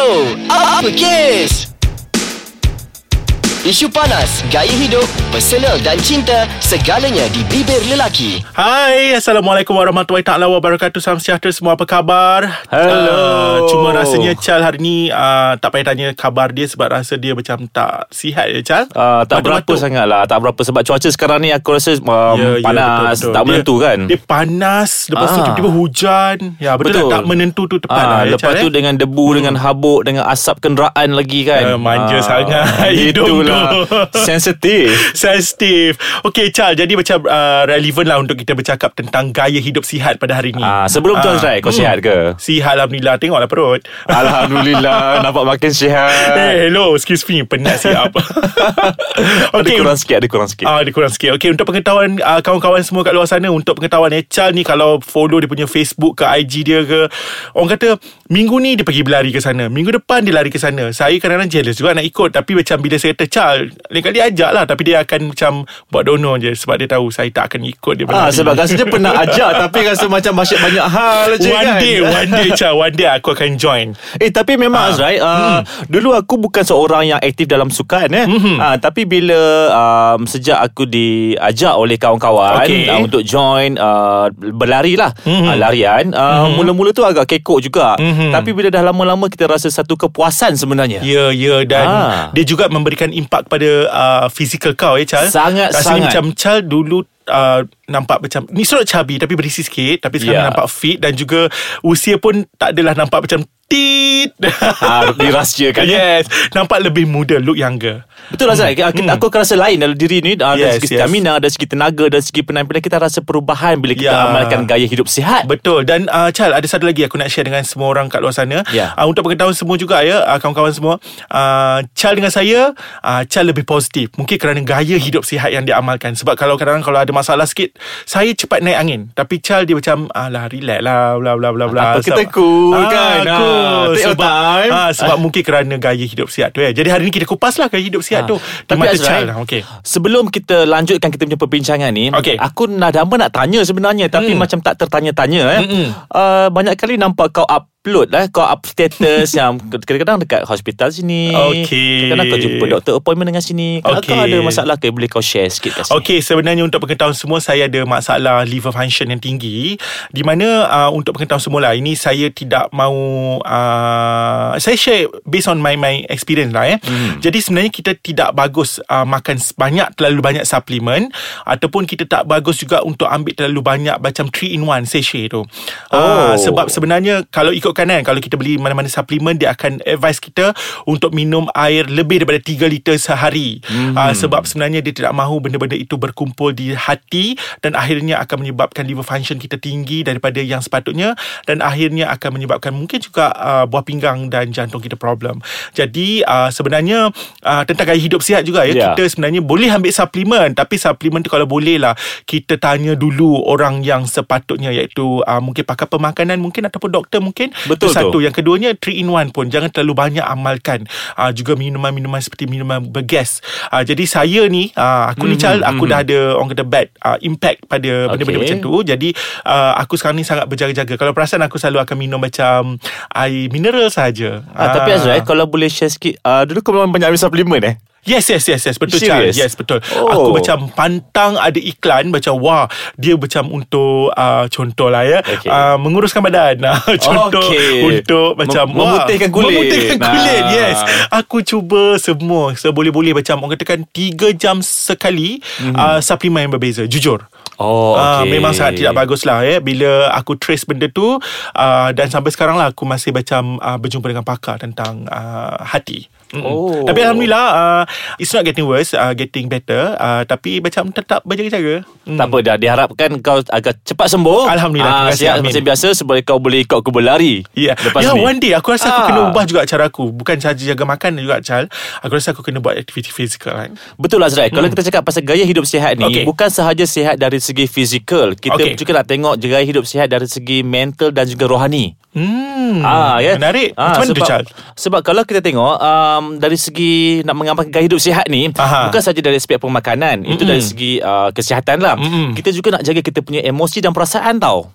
Bro, apa kes? Isu panas, gaya hidup, personal dan cinta, segalanya di bibir lelaki. Hai, Assalamualaikum warahmatullahi ta'ala wabarakatuh. Salam sejahtera semua, apa khabar? Hello. Cuma rasanya Chal hari ni tak payah tanya khabar dia sebab rasa dia macam tak sihat ya Chal. Tak berapa sangat lah, tak berapa sebab cuaca sekarang ni aku rasa panas, betul. Tak menentu kan. Dia panas, lepas tu tiba-tiba hujan. Ya betul. Tak menentu tu tepat lah ya, lepas Chal, tu dengan debu, dengan habuk, dengan asap kenderaan lagi kan. Manja sangat hidup. Sensitif. Okay Chal, jadi macam relevan lah untuk kita bercakap tentang gaya hidup sihat pada hari ni. Sebelum tu Azrai, kau sihat ke? Sihat, Alhamdulillah. Tengoklah perut, Alhamdulillah. Nampak makin sihat. Hello, excuse me, penat siap. Okay. Ada kurang sikit. Okay, untuk pengetahuan kawan-kawan semua kat luar sana, untuk pengetahuan Chal ni, kalau follow dia punya Facebook ke IG dia ke, orang kata minggu ni dia pergi berlari ke sana, minggu depan dia lari ke sana. Saya kadang-kadang jealous juga nak ikut, tapi macam bila saya kata lain kali ajak lah, tapi dia akan macam buat dono je sebab dia tahu saya tak akan ikut dia. Sebab rasa dia pernah ajak tapi rasa macam masih banyak hal je kan. One day aku akan join. Tapi memang Azrai, dulu aku bukan seorang yang aktif dalam sukan tapi bila sejak aku diajak oleh kawan-kawan untuk join berlari lah, larian, mula-mula tu agak kekok juga, tapi bila dah lama-lama kita rasa satu kepuasan sebenarnya. Ya, dan dia juga memberikan impak pada fizikal kau ya Chal. Sangat. Macam Chal dulu nampak macam ni sorot cabi tapi berisi sikit, tapi sekarang nampak fit, dan juga usia pun tak adalah nampak macam dirahsiakan. Yes, nampak lebih muda, look younger. Betul Azrai, aku rasa lain dalam diri ni. Dari segi stamina, dari segi tenaga, dari segi penampilan, kita rasa perubahan bila kita amalkan gaya hidup sihat. Betul. Dan Chal, ada satu lagi aku nak share dengan semua orang kat luar sana. Untuk pengetahuan semua juga ya, kawan-kawan semua, Chal dengan saya, Chal lebih positif mungkin kerana gaya hidup sihat yang diamalkan. Sebab kalau kadang-kadang kalau ada masalah sikit, saya cepat naik angin, tapi Chal dia macam relax lah, bla bla bla bla. Apa kita cool kan? Sebab mungkin kerana gaya hidup sihat tu. Jadi hari ni kita kupaslah gaya hidup sihat tu. Tapi Azrai, sebelum kita lanjutkan kita punya perbincangan ni, aku nak tanya sebenarnya, tapi macam tak tertanya-tanya. Banyak kali nampak kau upload lah, kau up status yang kadang-kadang dekat hospital sini, kadang-kadang kau jumpa doktor appointment dengan sini. Kau ada masalah ke? Boleh kau share sikit kat sini? Sebenarnya untuk pengetahuan semua, saya ada masalah liver function yang tinggi, di mana untuk pengetahuan semua lah, ini saya tidak mahu saya share based on my experience lah. Jadi sebenarnya kita tidak bagus makan terlalu banyak suplemen, ataupun kita tak bagus juga untuk ambil terlalu banyak macam 3-in-1 sachet tu. Sebab sebenarnya kalau ikut kanan, kalau kita beli mana-mana suplemen, dia akan advise kita untuk minum air lebih daripada 3 liter sehari. Sebab sebenarnya dia tidak mahu benda-benda itu berkumpul di hati, dan akhirnya akan menyebabkan liver function kita tinggi daripada yang sepatutnya, dan akhirnya akan menyebabkan mungkin juga buah pinggang dan jantung kita problem. Jadi sebenarnya tentang gaya hidup sihat juga ya, kita sebenarnya boleh ambil suplemen, tapi suplemen tu kalau boleh lah kita tanya dulu orang yang sepatutnya, iaitu mungkin pakar pemakanan mungkin, ataupun doktor mungkin. Betul. Satu tu. Yang keduanya, 3-in-1 pun jangan terlalu banyak amalkan. Juga minuman-minuman seperti minuman bergas. Jadi saya ni, aku ni Chal, aku dah ada orang kata bad impact pada benda-benda macam tu. Jadi aku sekarang ni sangat berjaga-jaga. Kalau perasan, aku selalu akan minum macam air mineral sahaja. Tapi Azrai, kalau boleh share sikit, dulu kau memang banyak ambil suplemen Yes. Betul Chal. Yes, betul. Aku macam pantang ada iklan macam dia macam untuk contoh lah ya, menguruskan badan. Contoh untuk macam memutihkan kulit. Yes. Aku cuba semua seboleh-boleh, macam orang katakan 3 jam sekali suplemen yang berbeza. Jujur. Memang sangat tidak bagus lah ya. Bila aku trace benda tu, dan sampai sekarang lah aku masih macam berjumpa dengan pakar tentang hati. Tapi Alhamdulillah, it's not getting worse, getting better, tapi macam tetap berjaga-jaga. Tak apa dah, diharapkan kau agak cepat sembuh. Alhamdulillah, sihat macam biasa, sebab kau boleh ikut aku berlari. One day aku rasa aku kena ubah juga cara aku, bukan sahaja jaga makan juga Chal, aku rasa aku kena buat aktiviti fizikal kan? Betul lah Azrai, kalau kita cakap pasal gaya hidup sihat ni, bukan sahaja sihat dari segi fizikal, kita juga nak tengok gaya hidup sihat dari segi mental dan juga rohani. Menarik. Macam mana tu Chal? Sebab kalau kita tengok dari segi nak mengamalkan gaya hidup sihat ni, bukan saja dari aspek pemakanan, itu dari segi kesihatan lah. Kita juga nak jaga kita punya emosi dan perasaan tau.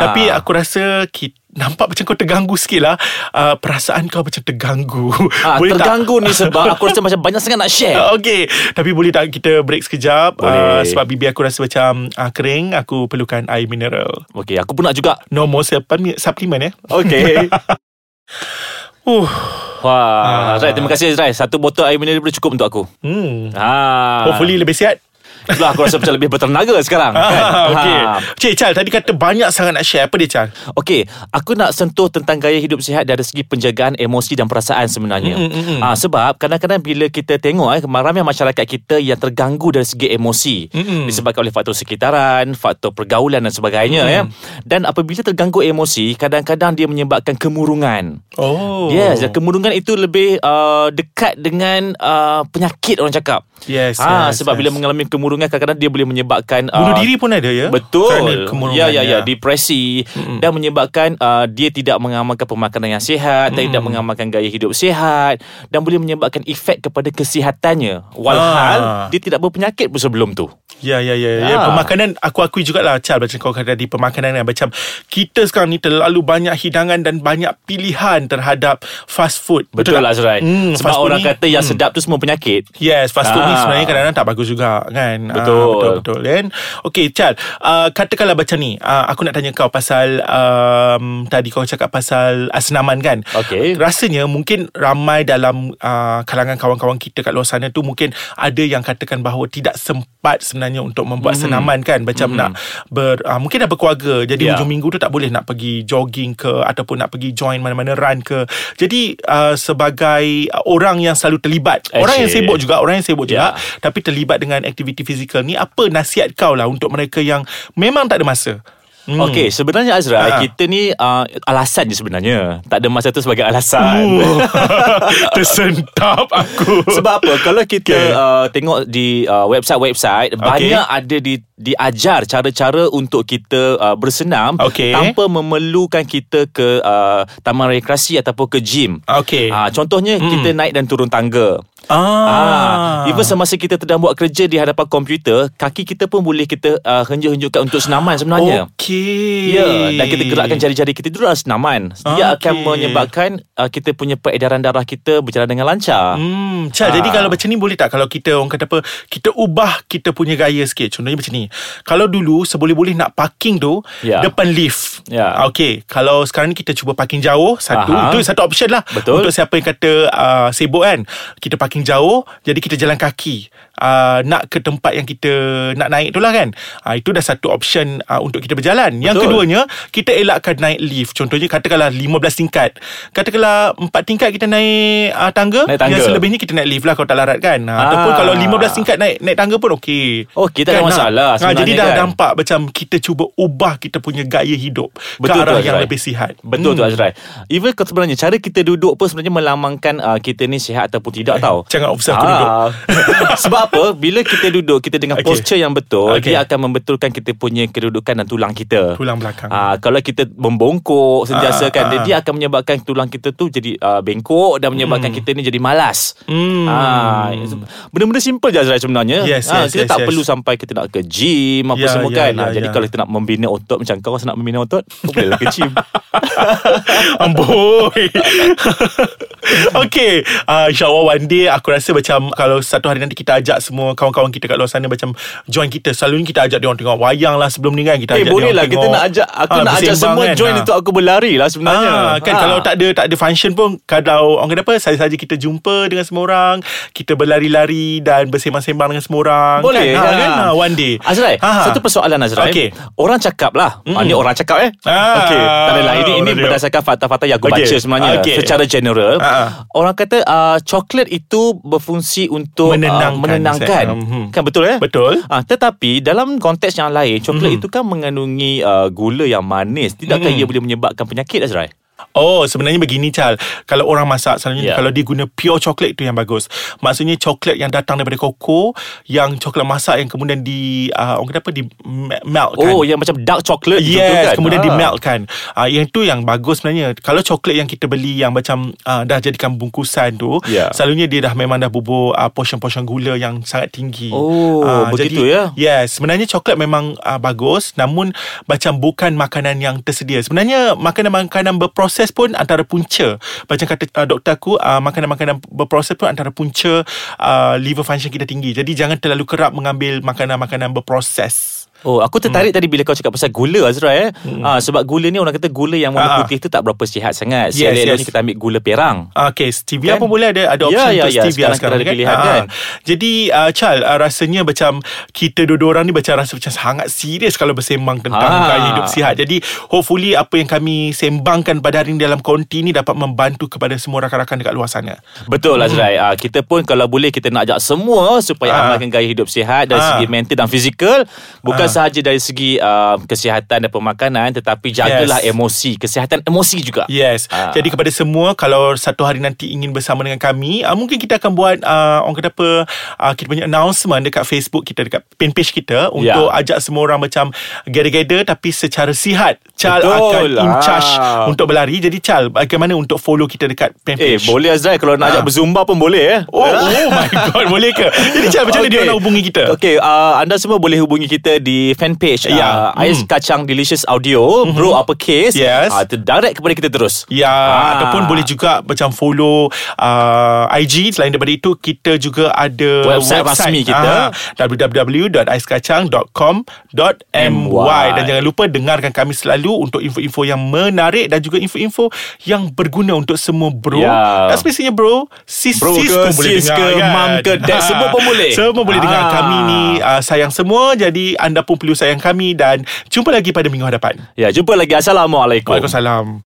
Tapi aku rasa kita nampak macam kau terganggu sikit lah. Perasaan kau macam terganggu. Terganggu tak? Ni sebab aku rasa macam banyak sangat nak share. Okay, tapi boleh tak kita break sekejap? Sebab bibir aku rasa macam kering. Aku perlukan air mineral. Okay, aku pun nak juga. No more supplement. Okay. Wah, Rai, terima kasih Rai. Satu botol air mineral boleh cukup untuk aku. Hopefully lebih sihat. Itulah aku rasa macam lebih bertenaga sekarang kan? Okay. Cik Chal tadi kata banyak sangat nak share. Apa dia Chal? Okay, aku nak sentuh tentang gaya hidup sihat dari segi penjagaan emosi dan perasaan sebenarnya. Sebab kadang-kadang bila kita tengok ramai masyarakat kita yang terganggu dari segi emosi, disebabkan oleh faktor sekitaran, faktor pergaulan dan sebagainya. Dan apabila terganggu emosi, kadang-kadang dia menyebabkan kemurungan. Yes, kemurungan itu lebih dekat dengan penyakit orang cakap. Sebab bila mengalami kemurungan, kadang-kadang dia boleh menyebabkan bunuh diri pun ada ya. Betul. Ya. Depresi dan menyebabkan dia tidak mengamalkan pemakanan yang sihat, tidak mengamalkan gaya hidup sihat dan boleh menyebabkan efek kepada kesihatannya. Walhal dia tidak berpenyakit pun sebelum tu. Ya. Pemakanan aku akui jugalah Chal, macam kau kata tadi, pemakanan yang macam kita sekarang ni terlalu banyak hidangan dan banyak pilihan terhadap fast food. Betul lah Azrai. Sebab orang ni, kata yang sedap tu semua penyakit. Yes, fast food ni sebenarnya kadang-kadang tak bagus juga kan. Betul kan? Okay Chal, katakanlah macam ni, aku nak tanya kau pasal tadi kau cakap pasal asnaman kan. Okay. Rasanya mungkin ramai dalam kalangan kawan-kawan kita kat luar sana tu mungkin ada yang katakan bahawa tidak sempat sebenarnya untuk membuat senaman kan. Macam nak mungkin dah berkeluarga, jadi hujung minggu tu tak boleh nak pergi jogging ke ataupun nak pergi join mana-mana run ke. Jadi sebagai orang yang selalu terlibat, orang yang sibuk juga tapi terlibat dengan aktiviti fizikal ni, apa nasihat kau lah untuk mereka yang memang tak ada masa? Okay, sebenarnya Azra, kita ni alasan je sebenarnya. Tak ada masa tu sebagai alasan. Tersentap aku. Sebab apa? Kalau kita tengok di website-website, banyak ada diajar cara-cara untuk kita bersenam tanpa memerlukan kita ke taman rekreasi ataupun ke gym. Contohnya kita naik dan turun tangga. Even semasa kita sedang buat kerja di hadapan komputer, kaki kita pun boleh kita henjuk-henjukkan untuk senaman sebenarnya. Dan kita gerakkan jari-jari kita dulu dalam senaman. Dia akan menyebabkan kita punya peredaran darah kita berjalan dengan lancar. Jadi kalau macam ni boleh tak, kalau kita orang kata apa, kita ubah kita punya gaya sikit. Contohnya macam ni, kalau dulu seboleh-boleh nak parking tu depan lift. Okay, kalau sekarang ni kita cuba parking jauh. Itu satu option lah. Betul. Untuk siapa yang kata sibuk kan, kita parking jauh, jadi kita jalan kaki nak ke tempat yang kita nak naik tu lah kan. Itu dah satu option untuk kita berjalan. Betul. Yang keduanya, kita elakkan naik lift. Contohnya katakanlah 15 tingkat, katakanlah 4 tingkat kita naik tangga. Yang selebihnya kita naik lift lah, kalau tak larat kan. Ataupun kalau 15 tingkat naik tangga pun okey tak kan, ada masalah sebenarnya. Jadi dah nampak macam kita cuba ubah kita punya gaya hidup ke arah yang lebih sihat. Betul tu Azrai. Even sebenarnya cara kita duduk pun sebenarnya melambangkan kita ni sihat ataupun tidak tau. Jangan obsah aku duduk. Sebab apa? Bila kita duduk, kita dengan posture yang betul, dia akan membetulkan kita punya kedudukan dan tulang kita. Tulang belakang. Kalau kita membongkok sentiasa kan, dia akan menyebabkan tulang kita tu jadi bengkok dan menyebabkan kita ni jadi malas. Benda-benda simple je Azrai sebenarnya. Kita tak perlu sampai kita nak ke gym apa semua kan. Jadi kalau kita nak membina otot, macam kau rasa nak membina otot, bolehlah ke gym. Amboi. Okay, insyaAllah one day aku rasa macam kalau satu hari nanti kita ajak semua kawan-kawan kita kat luar sana macam join kita. Selalunya kita ajak dia orang tengok wayang lah sebelum ni kan, kita ajak boleh dia lah, tengok. Kita nak ajak, aku nak ajak semua kan, join untuk aku berlari lah sebenarnya kan. Kalau tak ada function pun, kalau orang kata apa, saja-saja kita jumpa dengan semua orang, kita berlari-lari dan bersembang-sembang dengan semua orang. Boleh kan? One day Azrai, satu persoalan Azrai. Orang cakap lah, ini orang cakap ini berdasarkan fakta-fakta yang aku baca sebenarnya. Secara general, orang kata coklat itu berfungsi untuk menenangkan. Kan betul ya? Betul. Tetapi dalam konteks yang lain, coklat itu kan mengandungi gula yang manis. Tidakkah ia boleh menyebabkan penyakit Azrai? Oh, sebenarnya begini Chal. Kalau orang masak selalunya yeah. Kalau dia guna pure coklat, itu yang bagus. Maksudnya coklat yang datang daripada koko, yang coklat masak yang kemudian di orang kata apa, di melt kan. Oh, yang macam dark chocolate. Yes, kan? Kemudian di melt kan. Yang tu yang bagus sebenarnya. Kalau coklat yang kita beli yang macam dah jadikan bungkusan tu yeah. Selalunya dia dah memang dah bubur portion-portion gula yang sangat tinggi. Oh, begitu jadi, ya. Yes, sebenarnya coklat memang bagus, namun macam bukan makanan yang tersedia. Sebenarnya makanan-makanan berproses pun antara punca. Macam kata doktor aku, makanan-makanan berproses pun antara punca liver function kita tinggi. Jadi jangan terlalu kerap mengambil makanan-makanan berproses. Oh, aku tertarik tadi bila kau cakap pasal gula, Azra sebab gula ni orang kata gula yang warna putih tu tak berapa sihat sangat. Elok-eloknya kita ambil gula perang. Okay, stevia kan? Pun boleh ada option untuk stevia sekarang kan? Kan? Jadi Chal, rasanya macam kita dua-dua orang ni macam rasa macam sangat serius kalau bersembang tentang gaya hidup sihat. Jadi hopefully apa yang kami sembangkan pada hari ni dalam konti ni dapat membantu kepada semua rakan-rakan dekat luar sana. Betul Azra. Kita pun kalau boleh kita nak ajak semua supaya amalkan gaya hidup sihat dari segi mental dan fizikal, bukan sahaja dari segi kesihatan dan pemakanan, tetapi jagalah emosi, kesihatan emosi juga. Yes. Jadi kepada semua, kalau satu hari nanti ingin bersama dengan kami, mungkin kita akan buat orang kata apa, kita punya announcement dekat Facebook kita, dekat fanpage kita, untuk ajak semua orang macam gather-gather tapi secara sihat. Chal akan in charge untuk berlari. Jadi Chal, bagaimana untuk follow kita dekat fanpage? Boleh Azrai, kalau nak ajak berzumba pun boleh. Oh my god, boleh ke? Jadi Chal, macam mana dia nak hubungi kita? Okay, anda semua boleh hubungi kita di fanpage Ais Kacang Delicious Audio Bro uppercase. Yes, direct kepada kita terus. Ataupun boleh juga macam follow IG. Selain daripada itu, kita juga ada website rasmi kita www.aiskacang.com.my. Dan jangan lupa dengarkan kami selalu untuk info-info yang menarik dan juga info-info yang berguna untuk semua bro. Especially bro, sis, bro sis pun boleh dengar ke, kan? Mom ke, dad, semua pun boleh. Semua boleh dengar kami ni. Sayang semua. Jadi anda pun perlu sayang kami. Dan jumpa lagi pada minggu hadapan. Ya, jumpa lagi. Assalamualaikum. Waalaikumsalam.